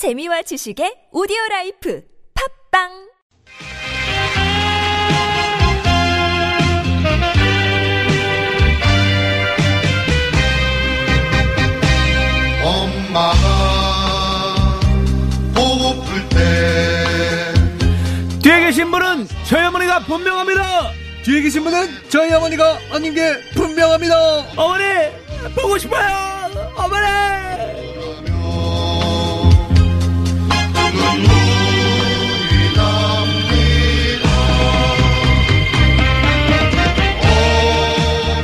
재미와 지식의 오디오라이프 팝빵 뒤에 계신 분은 저희 어머니가 분명합니다. 뒤에 계신 분은 저희 어머니가 아닌 게 분명합니다. 어머니 보고 싶어요. 어머니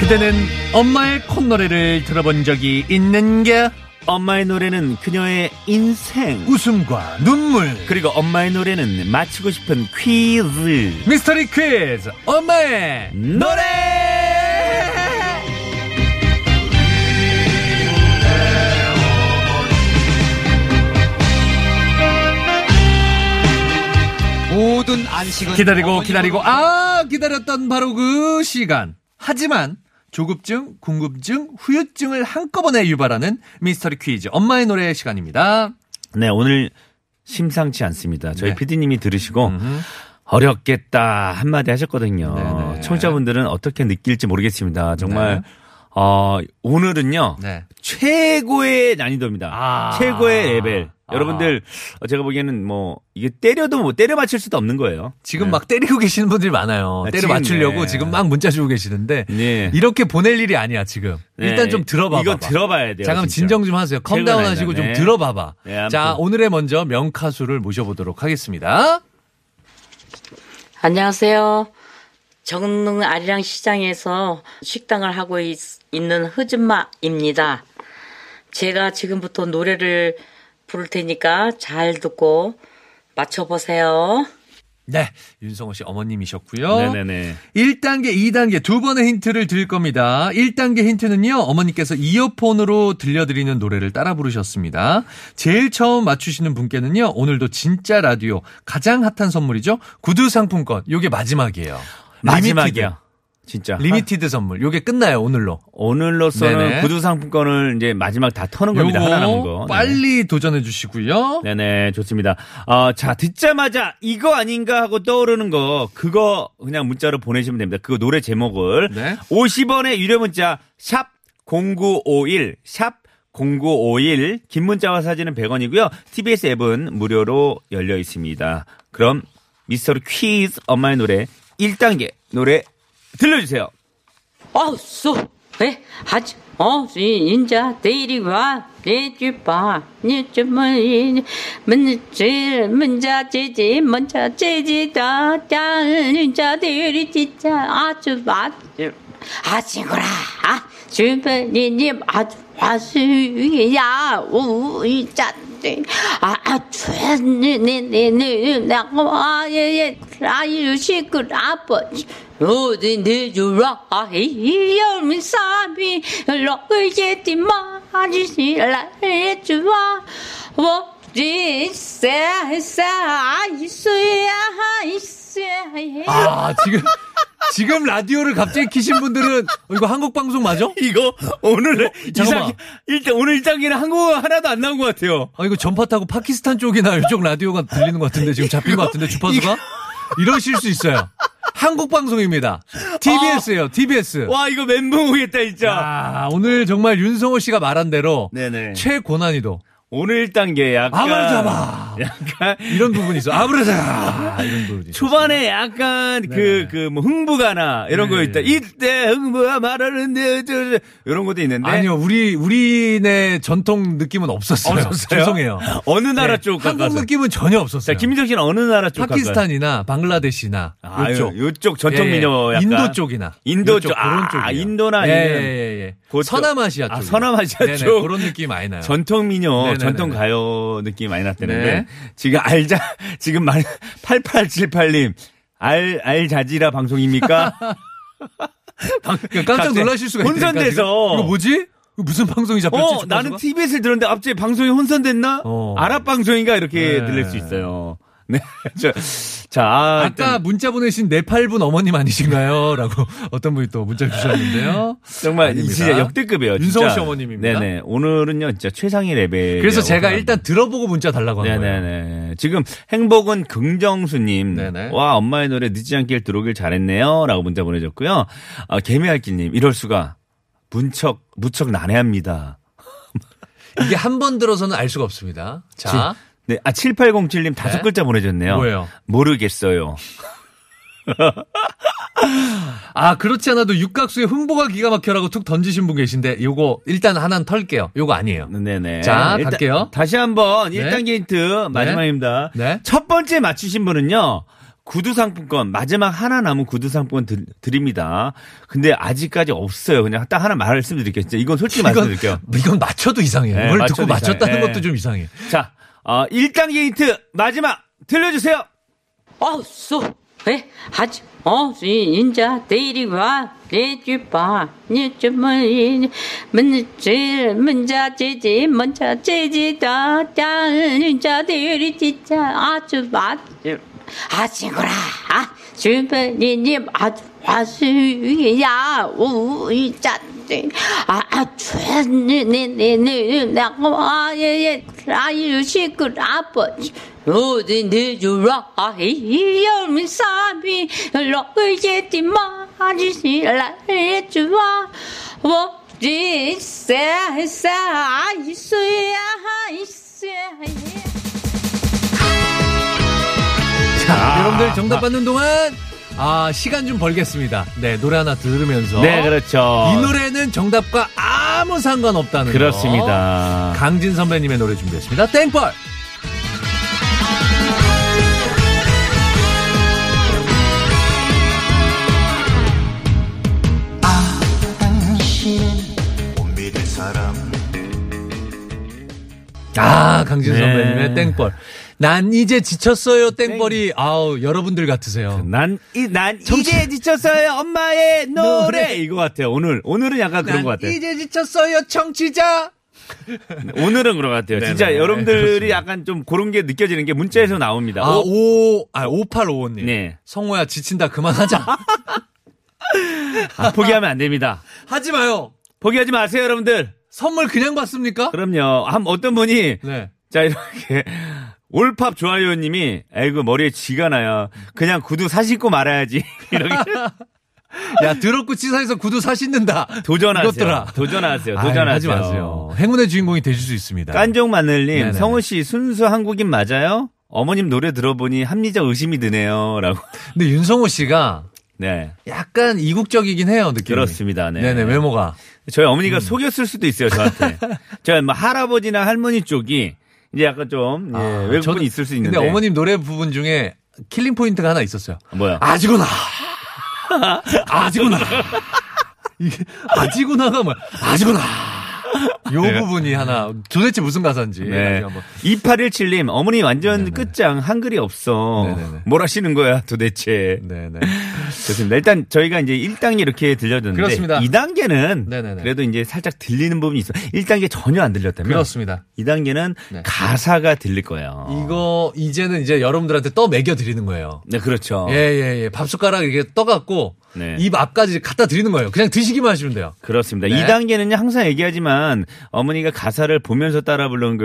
그대는 엄마의 콧노래를 들어본 적이 있는가? 엄마의 노래는 그녀의 인생, 웃음과 눈물, 그리고 엄마의 노래는 맞히고 싶은 퀴즈, 미스터리 퀴즈 엄마의 노래. 모든 안식은 기다리고 기다렸던 바로 그 시간. 하지만 조급증, 궁금증, 후유증을 한꺼번에 유발하는 미스터리 퀴즈 엄마의 노래 시간입니다. 네, 오늘 심상치 않습니다. 저희 PD님이 들으시고 어렵겠다 한마디 하셨거든요. 네네. 청취자분들은 어떻게 느낄지 모르겠습니다. 정말 오늘은요 최고의 난이도입니다. 최고의 레벨. 여러분들 제가 보기에는 뭐 이게 때려도 뭐 때려 맞힐 수도 없는 거예요. 지금 막 때리고 계시는 분들이 많아요. 때려 맞추려고 지금 막 문자 주고 계시는데 이렇게 보낼 일이 아니야 지금. 일단 좀 들어봐. 이거 들어봐야 돼요. 잠깐 진정 좀 하세요. 컴다운 하시고 좀 들어봐봐. 자, 오늘의 먼저 명가수를 모셔보도록 하겠습니다. 안녕하세요. 정릉 아리랑 시장에서 식당을 하고 있는 흐준마입니다. 제가 지금부터 노래를 부를 테니까 잘 듣고 맞춰보세요. 네, 윤성호 씨 어머님이셨고요. 네네네. 1단계, 2단계 두 번의 힌트를 드릴 겁니다. 1단계 힌트는요, 어머니께서 이어폰으로 들려드리는 노래를 따라 부르셨습니다. 제일 처음 맞추시는 분께는요, 오늘도 진짜 라디오 가장 핫한 선물이죠. 구두 상품권. 요게 마지막이에요. 마지막이요. 진짜 리미티드 선물. 요게 끝나요 오늘로. 오늘로서는 네네. 구두 상품권을 이제 마지막 다 터는 겁니다. 하나 남은 거. 빨리 도전해 주시고요. 네네, 좋습니다. 자, 듣자마자 이거 아닌가 하고 떠오르는 거 그거 그냥 문자로 보내시면 됩니다. 그거 노래 제목을. 네. 50원의 유료 문자 샵 0951 샵 0951. 긴 문자와 사진은 100원이고요. TBS 앱은 무료로 열려 있습니다. 그럼 미스터리 퀴즈 엄마의 노래 1단계 노래 들려주세요. 어쏘, 에, 하지, 인자, 데이리 와, 내주봐, 내주머니, 문자, 재지, 인자, 데이리, 진짜, 아주, 주머니님, 아수야, 우자, 지금 라디오를 갑자기 키신 분들은 이거 한국 방송 맞아? 이거 오늘 일단 오늘 1단계는 한국어 하나도 안 나온 것 같아요. 아, 이거 전파 타고 파키스탄 쪽이나 이쪽 라디오가 들리는 것 같은데 지금 잡힌 것 같은데 주파수가? 이러실 수 있어요. 한국 방송입니다. TBS예요. TBS. 와, 이거 멘붕 오겠다 진짜. 야, 오늘 정말 윤성호 씨가 말한 대로 최고난이도. 오늘 1단계 약간 아브라자바 약간 이런 부분이 있어. 아브라자바 이런 부분이 초반에 약간 뭐 흥부가나 이런 거 있다. 이때 흥부가 말하는데 이런 것도 있는데. 아니요, 우리네 전통 느낌은 없었어요? 죄송해요. 어느 나라 쪽 한국 가서. 느낌은 전혀 없었어요. 김민정 씨는 어느 나라 쪽? 파키스탄이나 방글라데시나 이쪽 전통 민요 약간 인도 쪽이나 인도 쪽 그런 쪽. 인도나 서남아시아 쪽. 서남아시아 쪽 그런 느낌 많이 나요. 전통 민요. 전통 가요 느낌 많이 났다는데. 지금 지금 말 8878님 알자지라 방송입니까? 깜짝 놀라실 수가 있어요. 혼선돼서 이거 뭐지? 무슨 방송이 잡혔지? 나는 TBS를 들었는데 앞뒤에 방송이 혼선됐나? 아랍 방송인가 이렇게 들릴 수 있어요. 네. 자, 아까 문자 보내신 네팔분 어머님 아니신가요? 라고 어떤 분이 또 문자 주셨는데요. 정말 아닙니다. 진짜 역대급이에요. 윤성호 씨 어머님입니다. 네네. 오늘은요, 진짜 최상위 레벨. 그래서 제가 일단 들어보고 문자 달라고 한 거예요. 네네. 지금 행복은 긍정수님. 네네. 와, 엄마의 노래 늦지 않길 들어오길 잘했네요. 라고 문자 보내줬고요. 아, 개미알기님, 이럴 수가. 무척 난해합니다. 이게 한 번 들어서는 알 수가 없습니다. 자. 네, 아, 7807님 다섯 글자 보내줬네요. 뭐예요? 모르겠어요. 아, 그렇지 않아도 육각수의 흥보가 기가 막혀라고 툭 던지신 분 계신데, 요거 일단 하나는 털게요. 요거 아니에요. 네네. 자, 일단, 갈게요. 다시 한번 1단계 힌트 마지막입니다. 네. 첫 번째 맞추신 분은요, 구두상품권, 마지막 하나 남은 구두상품권 드립니다. 근데 아직까지 없어요. 그냥 딱 하나 말씀드릴게요. 진짜 이건 솔직히 말씀드릴게요. 이건 맞춰도 이상해요. 네, 이걸 듣고 맞췄다는 것도 좀 이상해. 자, 1단계 힌트, 마지막, 들려주세요. 인자, 데이리 와, 레주파, 니주머니, 먼자, 제지, 다, 인자, 데이리, 진짜, 아주, 친구라, 주변이님, 화수야, 우자, 자, 여러분들 정답 받는 동안 시간 좀 벌겠습니다. 네, 노래 하나 들으면서. 네, 그렇죠. 이 노래는 정답과 아무 상관없다는 거. 그렇습니다. 강진 선배님의 노래 준비했습니다. 땡벌. 강진 선배님의 땡벌. 난 이제 지쳤어요, 땡벌이. 아우, 여러분들 같으세요. 이제 지쳤어요, 엄마의 노래. 이거 같아요, 오늘은 약간 그런 것 같아요. 이제 지쳤어요, 청취자. 오늘은 그런 것 같아요. 네네, 진짜 여러분들이 그렇습니다. 약간 좀 그런 게 느껴지는 게 문자에서 나옵니다. 5855님. 네. 성호야, 지친다, 그만하자. 포기하면 안 됩니다. 하지 마요. 포기하지 마세요, 여러분들. 선물 그냥 받습니까? 그럼요. 어떤 분이. 네. 자, 이렇게. 올팝 좋아요 님이, 아이고, 머리에 쥐가 나요. 그냥 구두 사신고 말아야지. 이렇게. 야, 더럽고 치사해서 구두 사신는다. 도전하세요. 하지 마세요. 행운의 주인공이 되실 수 있습니다. 깐종마늘님, 성우씨, 순수 한국인 맞아요? 어머님 노래 들어보니 합리적 의심이 드네요. 라고. 근데 윤성호 씨가. 네. 약간 이국적이긴 해요, 느낌이. 그렇습니다. 네. 네네, 외모가. 저희 어머니가 속였을 수도 있어요, 저한테. 저희 할아버지나 할머니 쪽이. 이제 약간 좀 외국분이 있을 수 있는데. 근데 어머님 노래 부분 중에 킬링 포인트가 하나 있었어요. 뭐야? 아지구나. 이게 아지구나가 뭐야? 아지구나. 요 부분이 하나 도대체 무슨 가사인지. 네. 2817님 어머니 완전 네네. 끝장 한글이 없어. 네네네. 뭘 하시는 거야 도대체. 네네. 좋습니다. 일단 저희가 이제 1단계 이렇게 들려줬는데 그렇습니다. 2단계는 네네네. 그래도 이제 살짝 들리는 부분이 있어. 1단계 전혀 안 들렸다면 그렇습니다. 2단계는 네. 가사가 들릴 거예요. 이거 이제는 여러분들한테 떠 매겨 드리는 거예요. 네, 그렇죠. 예. 밥숟가락 이렇게 떠갖고 네. 입 앞까지 갖다 드리는 거예요. 그냥 드시기만 하시면 돼요. 그렇습니다. 네. 2단계는 항상 얘기하지만 어머니가 가사를 보면서 따라 부르는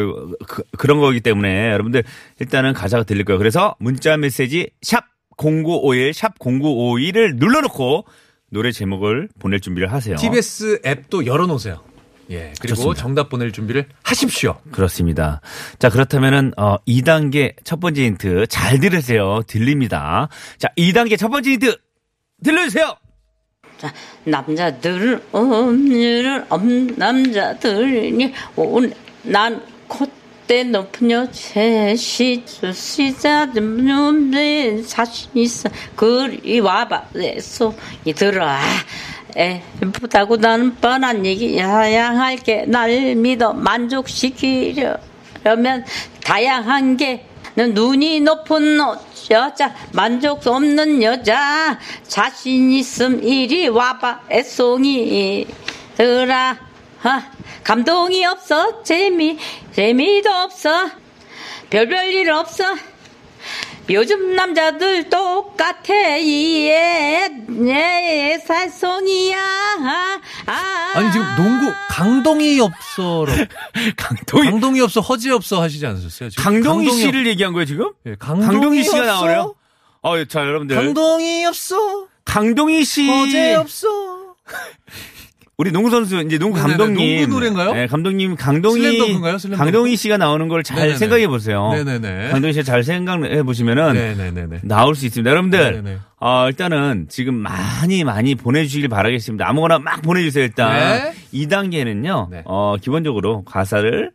그런 거기 때문에 여러분들 일단은 가사가 들릴 거예요. 그래서 문자 메시지 샵 0951, 샵 0951을 눌러놓고 노래 제목을 보낼 준비를 하세요. TBS 앱도 열어놓으세요. 예, 그리고 좋습니다. 정답 보낼 준비를 하십시오. 그렇습니다. 자, 그렇다면은 2단계 첫 번째 힌트 잘 들으세요. 들립니다. 자, 2단계 첫 번째 힌트 들려주세요. 자, 남자들이 난 콧대 높은 여자 시자 놈들 자신 있어 그리 와봐 그래서 이들아 예쁘다고 나는 뻔한 얘기 다양하게 날 믿어 만족시키려면 다양한 게 눈이 높은 여자 만족 없는 여자 자신 있음 이리 와봐 애송이들아 감동이 없어 재미도 없어 별별 일 없어 요즘 남자들 똑같아. 예, 살송이야. 아니 지금 농구 강동이 없어로 강동이 없어 허지 없어 하시지 않으셨어요? 지금 강동이 씨를 얘기한 거예요 지금? 예, 강동이 씨가 나오네요. 아, 자 여러분들 강동이 없어. 강동이 씨 허재 없어. 우리 농구 선수 이제 농구 감독님 농구 노래인가요? 네, 감독님 강동희 씨가 나오는 걸 잘 생각해 보세요. 네네네. 강동희 씨 잘 생각해 보시면은 네네네. 나올 수 있습니다. 여러분들 일단은 지금 많이 보내주시길 바라겠습니다. 아무거나 막 보내주세요. 일단 네. 2단계는요. 네. 기본적으로 가사를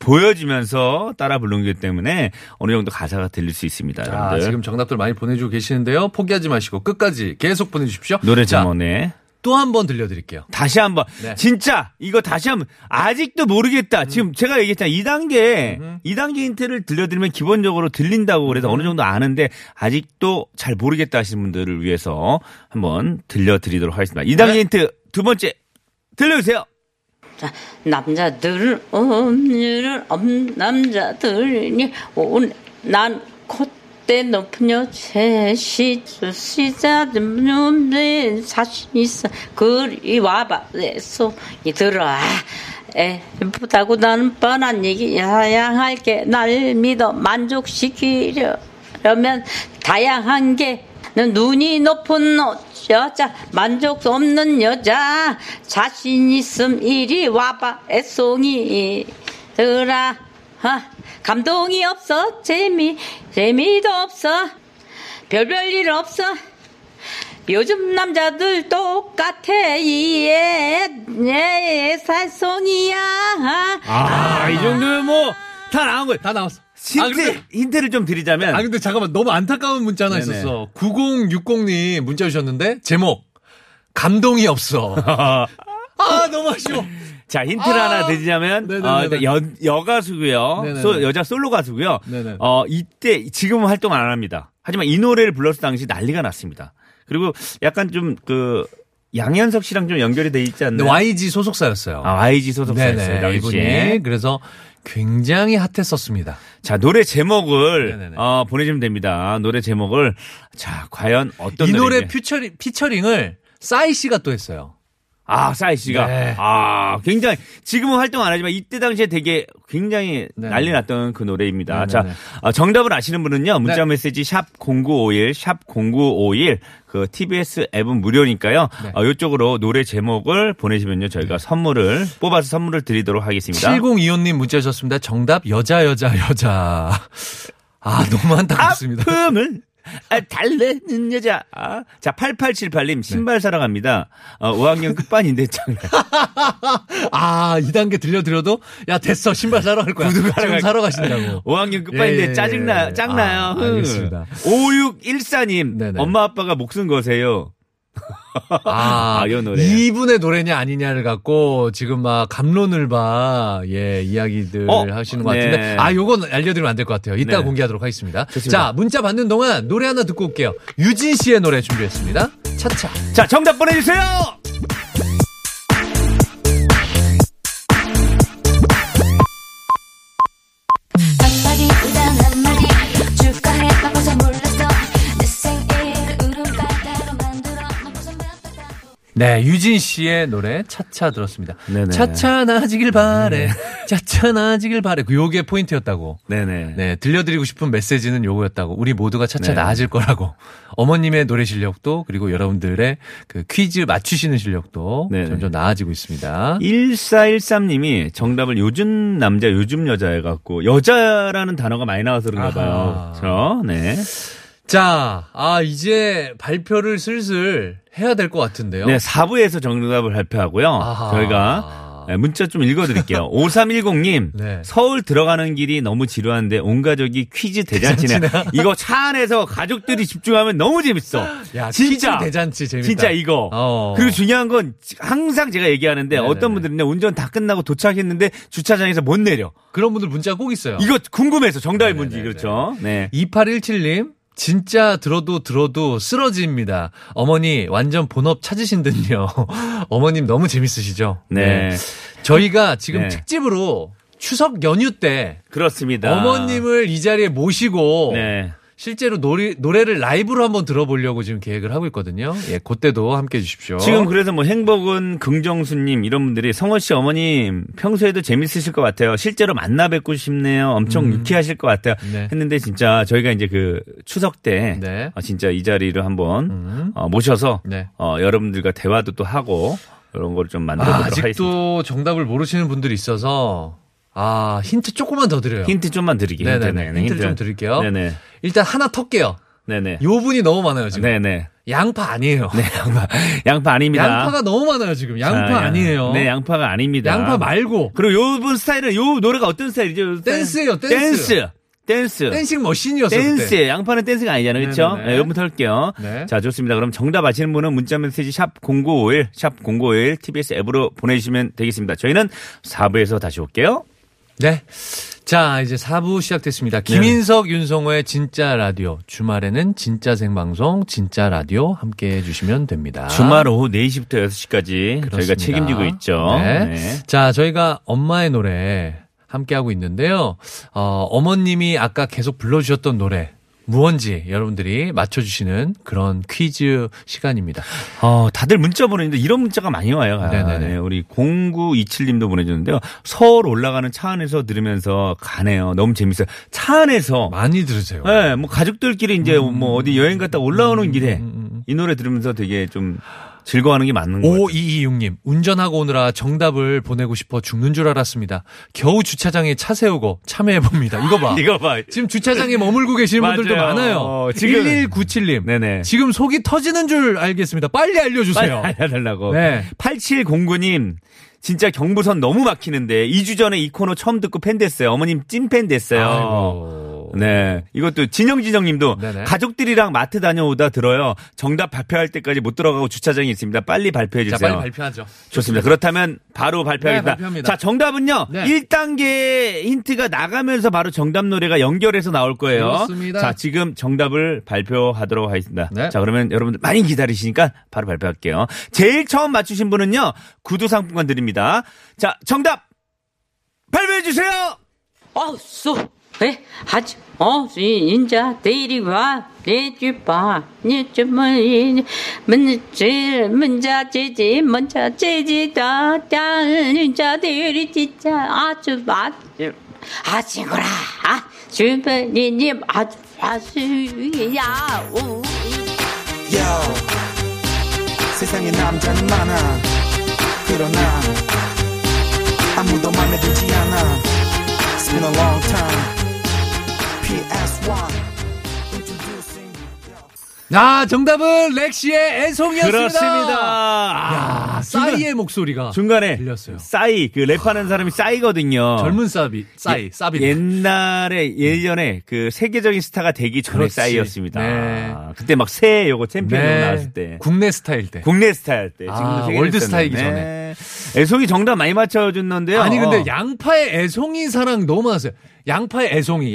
보여주면서 따라 부르기 때문에 어느 정도 가사가 들릴 수 있습니다. 자, 여러분들. 지금 정답들 많이 보내주고 계시는데요. 포기하지 마시고 끝까지 계속 보내주십시오. 노래 제목에. 또 한 번 들려드릴게요. 다시 한 번. 네. 진짜 이거 다시 한 번. 아직도 모르겠다. 지금 제가 얘기했잖아요. 2단계 힌트를 들려드리면 기본적으로 들린다고 그래서 어느 정도 아는데 아직도 잘 모르겠다 하시는 분들을 위해서 한번 들려드리도록 하겠습니다. 2단계 네. 힌트 두 번째 들려주세요. 자, 남자들 남자들이 난 때 높은 여체 시자 눈에 자신 있어 그리 와봐 애송이 들어와 예쁘다고 나는 뻔한 얘기 다양하게 날 믿어 만족시키려면 다양한 게 눈이 높은 여자 만족 없는 여자 자신 있음 이리 와봐 애송이 들어와 감동이 없어 재미도 없어 별별 일 없어 요즘 남자들 똑같아 살송이야 이 정도면 뭐 다 나온 거야 다 나왔어 힌트를 좀 드리자면 근데 잠깐만 너무 안타까운 문자 하나 네네. 있었어 9060님 문자 주셨는데 제목 감동이 없어 너무 아쉬워 자 힌트를 하나 드리자면 여가수고요. 여자 솔로 가수고요. 네네. 이때 지금은 활동 안 합니다. 하지만 이 노래를 불렀을 당시 난리가 났습니다. 그리고 약간 좀 그 양현석 씨랑 좀 연결이 돼 있지 않나요? YG 소속사였어요. YG 소속사였어요. 이분이 그래서 굉장히 핫했었습니다. 자 노래 제목을 보내주면 됩니다. 노래 제목을 자 과연 어떤 이 노래 피처링을 싸이 씨가 또 했어요. 싸이 씨가. 네. 굉장히, 지금은 활동 안 하지만 이때 당시에 되게 굉장히 네네. 난리 났던 그 노래입니다. 네네네. 자, 정답을 아시는 분은요, 문자 메시지 샵0951, 샵0951, 그 TBS 앱은 무료니까요. 네. 이쪽으로 노래 제목을 보내시면요, 저희가 선물을, 뽑아서 선물을 드리도록 하겠습니다. 7025님 문자 주셨습니다. 정답, 여자. 너무 안타깝습니다. 아픔을. 달래는 여자. 자, 8878님, 신발 사랑합니다. 5학년 끝반인데, 장난. 2단계 들려드려도, 됐어. 신발 사러 갈 거야. 구두가랑 사러 가신다고. 5학년 끝반인데, 짜증나요. 짱나요. 알겠습니다. 5614님, 네네. 엄마 아빠가 목숨 거세요. 이 노래. 이분의 노래냐 아니냐를 갖고 지금 막 갑론을봐 이야기들 하시는 것 같은데 네. 요건 알려드리면 안 될 것 같아요. 이따 공개하도록 하겠습니다. 좋습니다. 자 문자 받는 동안 노래 하나 듣고 올게요. 유진 씨의 노래 준비했습니다. 차차. 자 정답 보내주세요. 네, 유진 씨의 노래 차차 들었습니다. 네네. 차차 나아지길 바래. 차차 나아지길 바래. 요게 포인트였다고. 네네. 네, 들려드리고 싶은 메시지는 요거였다고. 우리 모두가 차차 나아질 거라고. 어머님의 노래 실력도 그리고 여러분들의 그 퀴즈 맞추시는 실력도 네네. 점점 나아지고 있습니다. 1413님이 정답을 요즘 남자, 요즘 여자 해갖고 여자라는 단어가 많이 나와서 그런가 봐요. 그렇죠? 네. 자, 이제 발표를 슬슬 해야 될 것 같은데요. 네, 4부에서 정답을 발표하고요. 저희가 문자 좀 읽어드릴게요. 5310님, 서울 들어가는 길이 너무 지루한데 온 가족이 퀴즈 대잔치네. 이거 차 안에서 가족들이 집중하면 너무 재밌어. 야, 진짜. 퀴즈 대잔치 재밌다. 진짜 이거. 그리고 중요한 건 항상 제가 얘기하는데 네네네. 어떤 분들은 운전 다 끝나고 도착했는데 주차장에서 못 내려. 그런 분들 문자 꼭 있어요. 이거 궁금해서 정답이 뭔지 그렇죠. 네. 2817님. 진짜 들어도 쓰러집니다. 어머니 완전 본업 찾으신 듯요. 어머님 너무 재밌으시죠? 네. 저희가 지금 특집으로 추석 연휴 때 그렇습니다. 어머님을 이 자리에 모시고 실제로 노래를 라이브로 한번 들어보려고 지금 계획을 하고 있거든요. 예, 그때도 함께해 주십시오. 지금 그래서 뭐 행복은 긍정수님 이런 분들이 성호 씨 어머님 평소에도 재밌으실 것 같아요. 실제로 만나 뵙고 싶네요. 엄청 유쾌하실 것 같아요. 네. 했는데 진짜 저희가 이제 그 추석 때 네. 진짜 이 자리를 한번 모셔서 네. 여러분들과 대화도 또 하고 이런 걸 좀 만들어보도록 하겠습니다. 아직도 정답을 모르시는 분들이 있어서. 아, 힌트 조금만 더 드려요. 힌트 좀만 드릴게요. 힌트를 좀 드릴게요. 네네. 일단 하나 털게요. 네네. 요 분이 너무 많아요, 지금. 네네. 양파 아니에요. 네, 양파 아닙니다. 양파가 너무 많아요, 지금. 양파 아니에요. 네, 양파가 아닙니다. 양파 말고. 그리고 요 분 스타일은 요 노래가 어떤 스타일이죠? 댄스예요, 댄스. 댄싱 머신이었어요. 댄스. 양파는 댄스가 아니잖아요. 그렇죠? 네, 여러분 털게요. 네. 자, 좋습니다. 그럼 정답 아시는 분은 문자 메시지 샵 0951, 샵 0951 TBS 앱으로 보내주시면 되겠습니다. 저희는 4부에서 다시 올게요. 네. 자, 이제 4부 시작됐습니다. 김인석, 네. 윤성호의 진짜 라디오. 주말에는 진짜 생방송, 진짜 라디오 함께 해주시면 됩니다. 주말 오후 4시부터 6시까지 그렇습니다. 저희가 책임지고 있죠. 네. 네. 자, 저희가 엄마의 노래 함께하고 있는데요. 어머님이 아까 계속 불러주셨던 노래. 무언지 여러분들이 맞춰주시는 그런 퀴즈 시간입니다. 다들 문자 보내는데 이런 문자가 많이 와요. 네. 우리 0927님도 보내주는데요. 서울 올라가는 차 안에서 들으면서 가네요. 너무 재밌어요. 차 안에서 많이 들으세요. 네, 뭐 가족들끼리 이제 뭐 어디 여행 갔다 올라오는 길에 이 노래 들으면서 되게 좀 즐거워하는 게 맞는 것 같아요. 5226님 운전하고 오느라 정답을 보내고 싶어 죽는 줄 알았습니다. 겨우 주차장에 차 세우고 참여해봅니다. 이거 봐. 지금 주차장에 머물고 계시는 분들도 많아요. 지금 1197님 네네. 지금 속이 터지는 줄 알겠습니다. 빨리 알려주세요. 빨리 알려달라고. 네. 8709님 진짜 경부선 너무 막히는데 2주 전에 이 코너 처음 듣고 팬 됐어요. 어머님 찐팬 됐어요. 아이고. 네. 이것도 진영 님도 네네. 가족들이랑 마트 다녀오다 들어요. 정답 발표할 때까지 못 들어가고 주차장이 있습니다. 빨리 발표해 주세요. 자, 빨리 발표하죠. 좋습니다. 그렇다면 바로 발표하겠습니다. 네, 발표합니다. 자, 정답은요. 네. 1단계 힌트가 나가면서 바로 정답 노래가 연결해서 나올 거예요. 그렇습니다. 자, 지금 정답을 발표하도록 하겠습니다. 네. 자, 그러면 여러분들 많이 기다리시니까 바로 발표할게요. 제일 처음 맞추신 분은요. 구두 상품권 드립니다. 자, 정답 발표해 주세요. 네, 하지, 인자, 데이리 와, 내주 봐, 내주 먼저 제지다, 인자, 데이리 진짜, 아주, 주변이님, 아주야, 오. 세상에 남자는 많아, 그러나, 아무도 맘에 들지 않아, It's been a long time. 정답은 렉시의 애송이였습니다. 그렇습니다. 싸이의 목소리가 중간에 들렸어요. 싸이 그 랩하는 사람이 싸이거든요. 젊은 싸이. 예전에 그 세계적인 스타가 되기 전에 그렇지. 싸이였습니다. 네. 그때 막 새 요거 챔피언 네. 나왔을 때. 국내 스타일 때. 월드 스타이기 네. 전에. 애송이 정답 많이 맞춰줬는데요. 아니 근데 양파의 애송이 사랑 너무 많았어요. 양파의 애송이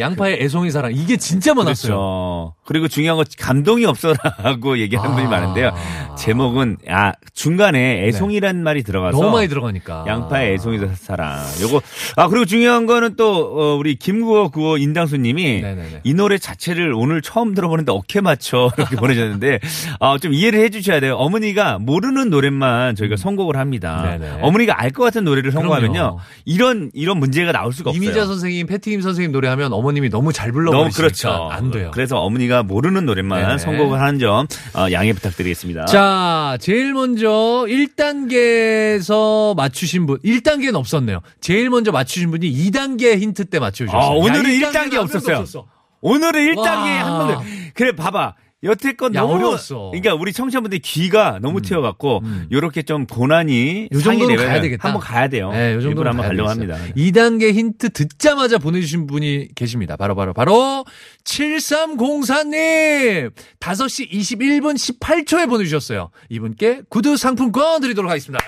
사랑 이게 진짜 많았어요. 그렇죠. 그리고 중요한 건 감동이 없어라고 얘기하는 분이 많은데요. 제목은 중간에 애송이란 네. 말이 들어가서 너무 많이 들어가니까 양파의 애송이 사랑. 요거 그리고 중요한 거는 또 우리 김구호 인당수님이 네네네. 이 노래 자체를 오늘 처음 들어보는데 어깨 맞춰 이렇게 보내셨는데 좀 이해를 해주셔야 돼요. 어머니가 모르는 노래만 저희가 선곡을 합니다. 네네. 어머니가 알 것 같은 노래를 선곡하면요 이런 문제가 나올 수가 없어요. 이미자 선생님, 패티 선생님 노래하면 어머님이 너무 잘 불러버리시니까 그렇죠. 안 돼요. 그래서 어머니가 모르는 노래만 네네. 선곡을 하는 점 양해 부탁드리겠습니다. 자, 제일 먼저 1단계에서 맞추신 분 1단계는 없었네요. 제일 먼저 맞추신 분이 2단계 힌트 때 맞춰주셨어요. 오늘은 1단계 없었어요. 오늘은 1단계 한 번. 그래 봐봐. 여태껏 너무 어려웠어. 그러니까 우리 청취자분들 귀가 너무 튀어갖고 요렇게 좀 고난이 요 정도로 가야 되겠다. 한번 가야 돼요. 네, 요 정도로 한번 가려고 합니다. 2단계 힌트 듣자마자 보내주신 분이 계십니다. 바로 7304님 5시 21분 18초에 보내주셨어요. 이분께 구두 상품권 드리도록 하겠습니다.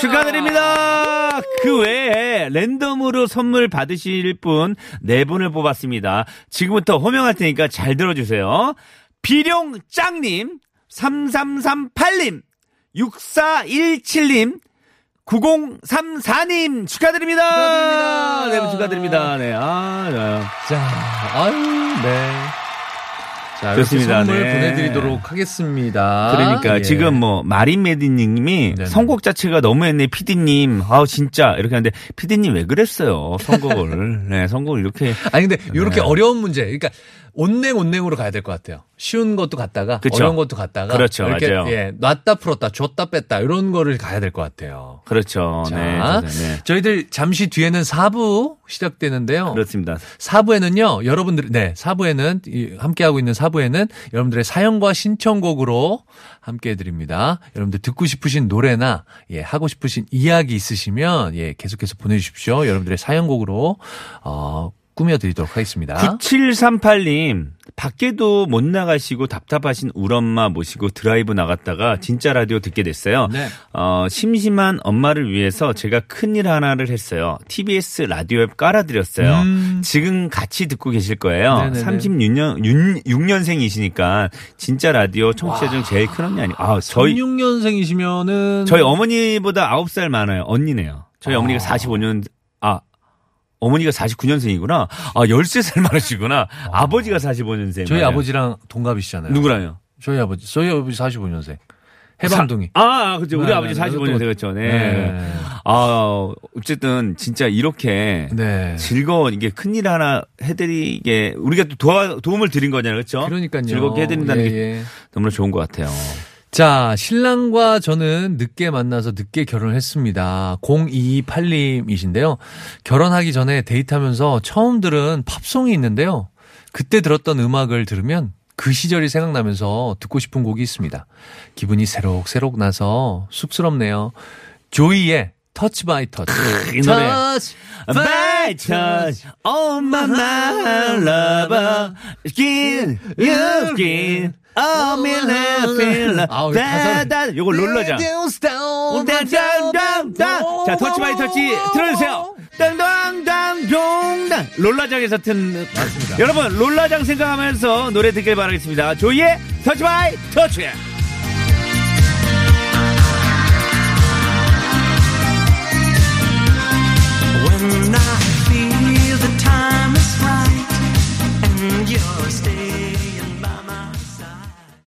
축하드립니다. 그 외에 랜덤으로 선물 받으실 분 4분을 뽑았습니다. 지금부터 호명할 테니까 잘 들어주세요. 비룡짱님, 3338님, 6417님, 9034님 축하드립니다. 네, 축하드립니다. 네, 자, 아유, 네. 자, 좋습니다. 선물 네. 보내드리도록 하겠습니다. 그러니까 예. 지금 뭐 마린메디님이 네네. 선곡 자체가 너무했네 피디님. 아 진짜 이렇게 하는데 피디님 왜 그랬어요 선곡을. 네 선곡을 이렇게. 아니 근데 이렇게 네. 어려운 문제. 그러니까 온냉으로 가야 될 것 같아요. 쉬운 것도 갔다가 그렇죠. 어려운 것도 갔다가 그렇죠. 이렇게 맞아요. 예, 놨다 풀었다 줬다 뺐다 이런 거를 가야 될 것 같아요. 그렇죠. 자, 네. 저희들 잠시 뒤에는 4부 시작되는데요. 그렇습니다. 4부에는요. 여러분들 네 4부에는 함께하고 있는 4부에는 여러분들의 사연과 신청곡으로 함께해드립니다. 여러분들 듣고 싶으신 노래나 예, 하고 싶으신 이야기 있으시면 예, 계속해서 보내주십시오. 여러분들의 사연곡으로 꾸며드리도록 하겠습니다. 9738님 밖에도 못 나가시고 답답하신 울엄마 모시고 드라이브 나갔다가 진짜 라디오 듣게 됐어요. 네. 심심한 엄마를 위해서 제가 큰일 하나를 했어요. TBS 라디오에 깔아드렸어요. 지금 같이 듣고 계실 거예요. 36년생이시니까 진짜 라디오 청취자 중 제일 큰 언니 아니에요. 아, 36년생이시면은 저희 어머니보다 9살 많아요. 언니네요. 저희 어머니가 45년 어머니가 49년생이구나. 아, 13살 많으시구나. 아버지가 45년생. 저희 맞아요. 아버지랑 동갑이시잖아요. 누구랑요? 저희 아버지 45년생. 해방둥이. 그렇죠. 우리 아버지 45년생. 그렇죠. 네. 네. 아, 어쨌든 진짜 이렇게 네. 즐거운 이게 큰일 하나 해드리게 우리가 또 도움을 드린 거잖아요. 그렇죠. 그러니까요. 즐겁게 해드린다는 게 너무나 좋은 것 같아요. 자, 신랑과 저는 늦게 만나서 늦게 결혼을 했습니다. 0228님이신데요. 결혼하기 전에 데이트하면서 처음 들은 팝송이 있는데요. 그때 들었던 음악을 들으면 그 시절이 생각나면서 듣고 싶은 곡이 있습니다. 기분이 새록새록 나서 쑥스럽네요. 조이의 터치 바이 터치. 이 노래. 터치 바이 터치. Oh my lover. Skin, you skin. Oh, me laughing. 요거 롤러자. 자, 터치 바이 터치 틀어주세요. 땅땅땅땅땅. 롤러장에서 튼. 맞습니다. 여러분, 롤러장 생각하면서 노래 듣길 바라겠습니다. 조이의 터치 바이 터치.